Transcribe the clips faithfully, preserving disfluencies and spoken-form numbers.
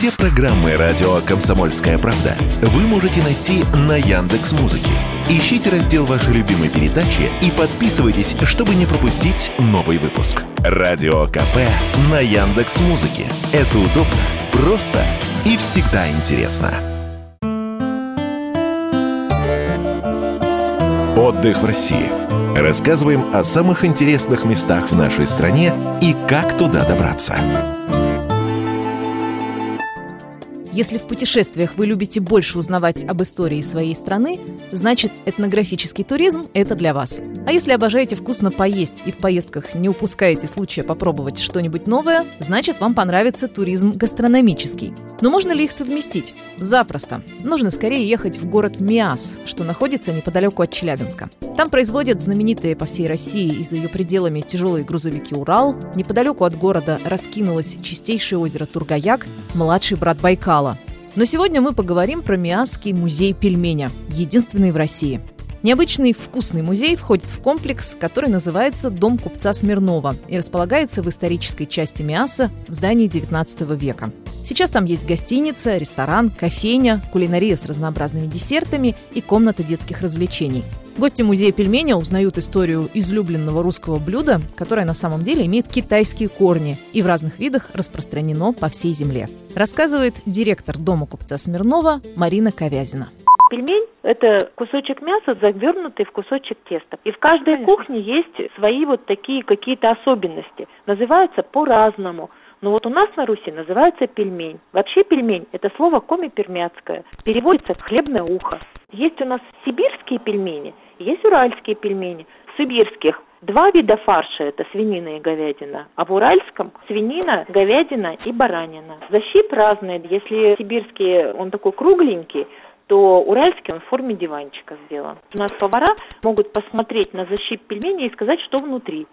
Все программы радио «Комсомольская правда» вы можете найти на Яндекс Музыке. Ищите раздел вашей любимой передачи и подписывайтесь, чтобы не пропустить новый выпуск. Радио КП на Яндекс Музыке. Это удобно, просто и всегда интересно. Отдых в России. Рассказываем о самых интересных местах в нашей стране и как туда добраться. Если в путешествиях вы любите больше узнавать об истории своей страны, значит, этнографический туризм – это для вас. А если обожаете вкусно поесть и в поездках не упускаете случая попробовать что-нибудь новое, значит, вам понравится туризм гастрономический. Но можно ли их совместить? Запросто. Нужно скорее ехать в город Миасс, что находится неподалеку от Челябинска. Там производят знаменитые по всей России и за ее пределами тяжелые грузовики «Урал», неподалеку от города раскинулось чистейшее озеро Тургаяк, младший брат Байкала. Но сегодня мы поговорим про Миасский музей пельменя, единственный в России. Необычный вкусный музей входит в комплекс, который называется «Дом купца Смирнова» и располагается в исторической части Миасса в здании девятнадцатого века. Сейчас там есть гостиница, ресторан, кофейня, кулинария с разнообразными десертами и комната детских развлечений. Гости музея пельменя узнают историю излюбленного русского блюда, которое на самом деле имеет китайские корни и в разных видах распространено по всей земле. Рассказывает директор Дома купца Смирнова Марина Ковязина. Пельмень – это кусочек мяса, завернутый в кусочек теста. И в каждой кухне есть свои вот такие какие-то особенности. Называются по-разному. Но вот у нас на Руси называется пельмень. Вообще пельмень – это слово коми-пермяцкое. Переводится «хлебное ухо». Есть у нас сибирские пельмени, есть уральские пельмени. В сибирских два вида фарша – это свинина и говядина, а в уральском – свинина, говядина и баранина. Защип разный. Если сибирский, он такой кругленький, то уральский он в форме диванчика сделан. У нас повара могут посмотреть на защип пельменей и сказать, что внутри.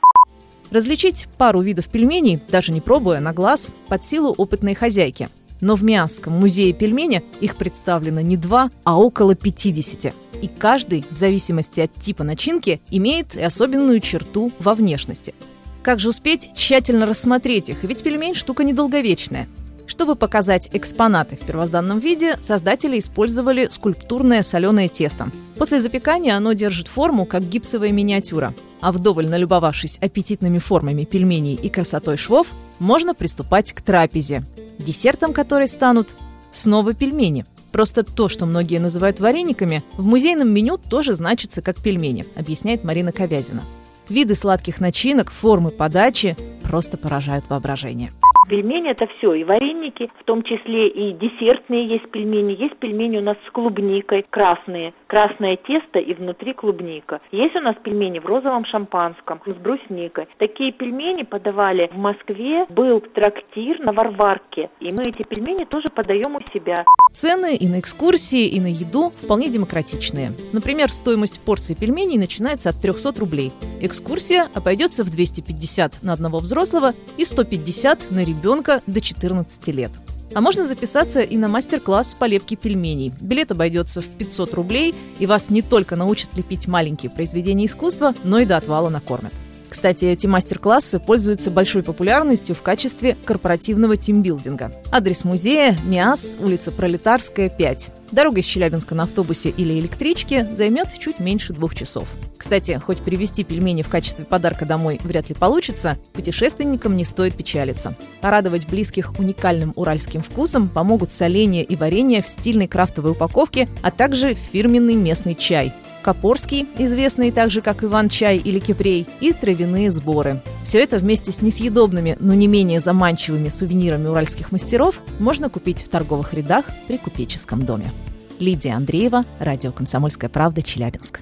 Различить пару видов пельменей, даже не пробуя, на глаз, под силу опытной хозяйки. Но в Миасском музее пельменя их представлено не два, а около пятидесяти. И каждый, в зависимости от типа начинки, имеет и особенную черту во внешности. Как же успеть тщательно рассмотреть их? Ведь пельмень – штука недолговечная. Чтобы показать экспонаты в первозданном виде, создатели использовали скульптурное соленое тесто. После запекания оно держит форму, как гипсовая миниатюра. А вдоволь налюбовавшись аппетитными формами пельменей и красотой швов, можно приступать к трапезе, десертом которой станут снова пельмени. Просто то, что многие называют варениками, в музейном меню тоже значится как пельмени, объясняет Марина Ковязина. Виды сладких начинок, формы подачи просто поражают воображение. Пельмени – это все, и вареники, в том числе и десертные есть пельмени. Есть пельмени у нас с клубникой, красные, красное тесто и внутри клубника. Есть у нас пельмени в розовом шампанском, с брусникой. Такие пельмени подавали в Москве, был трактир на Варварке, и мы эти пельмени тоже подаем у себя. Цены и на экскурсии, и на еду вполне демократичные. Например, стоимость порции пельменей начинается от трехсот рублей. Экскурсия обойдется в двести пятьдесят на одного взрослого и сто пятьдесят на ребенка. ребенка до четырнадцати лет. А можно записаться и на мастер-класс по лепке пельменей. Билет обойдется в пятьсот рублей, и вас не только научат лепить маленькие произведения искусства, но и до отвала накормят. Кстати, эти мастер-классы пользуются большой популярностью в качестве корпоративного тимбилдинга. Адрес музея – Миасс, улица Пролетарская, пять. Дорога из Челябинска на автобусе или электричке займет чуть меньше двух часов. Кстати, хоть привезти пельмени в качестве подарка домой вряд ли получится, путешественникам не стоит печалиться. Порадовать близких уникальным уральским вкусом помогут соленья и варенья в стильной крафтовой упаковке, а также фирменный местный чай. Копорский, известный также как Иван-чай или Кипрей, и травяные сборы. Все это вместе с несъедобными, но не менее заманчивыми сувенирами уральских мастеров можно купить в торговых рядах при купеческом доме. Лидия Андреева, радио «Комсомольская правда», Челябинск.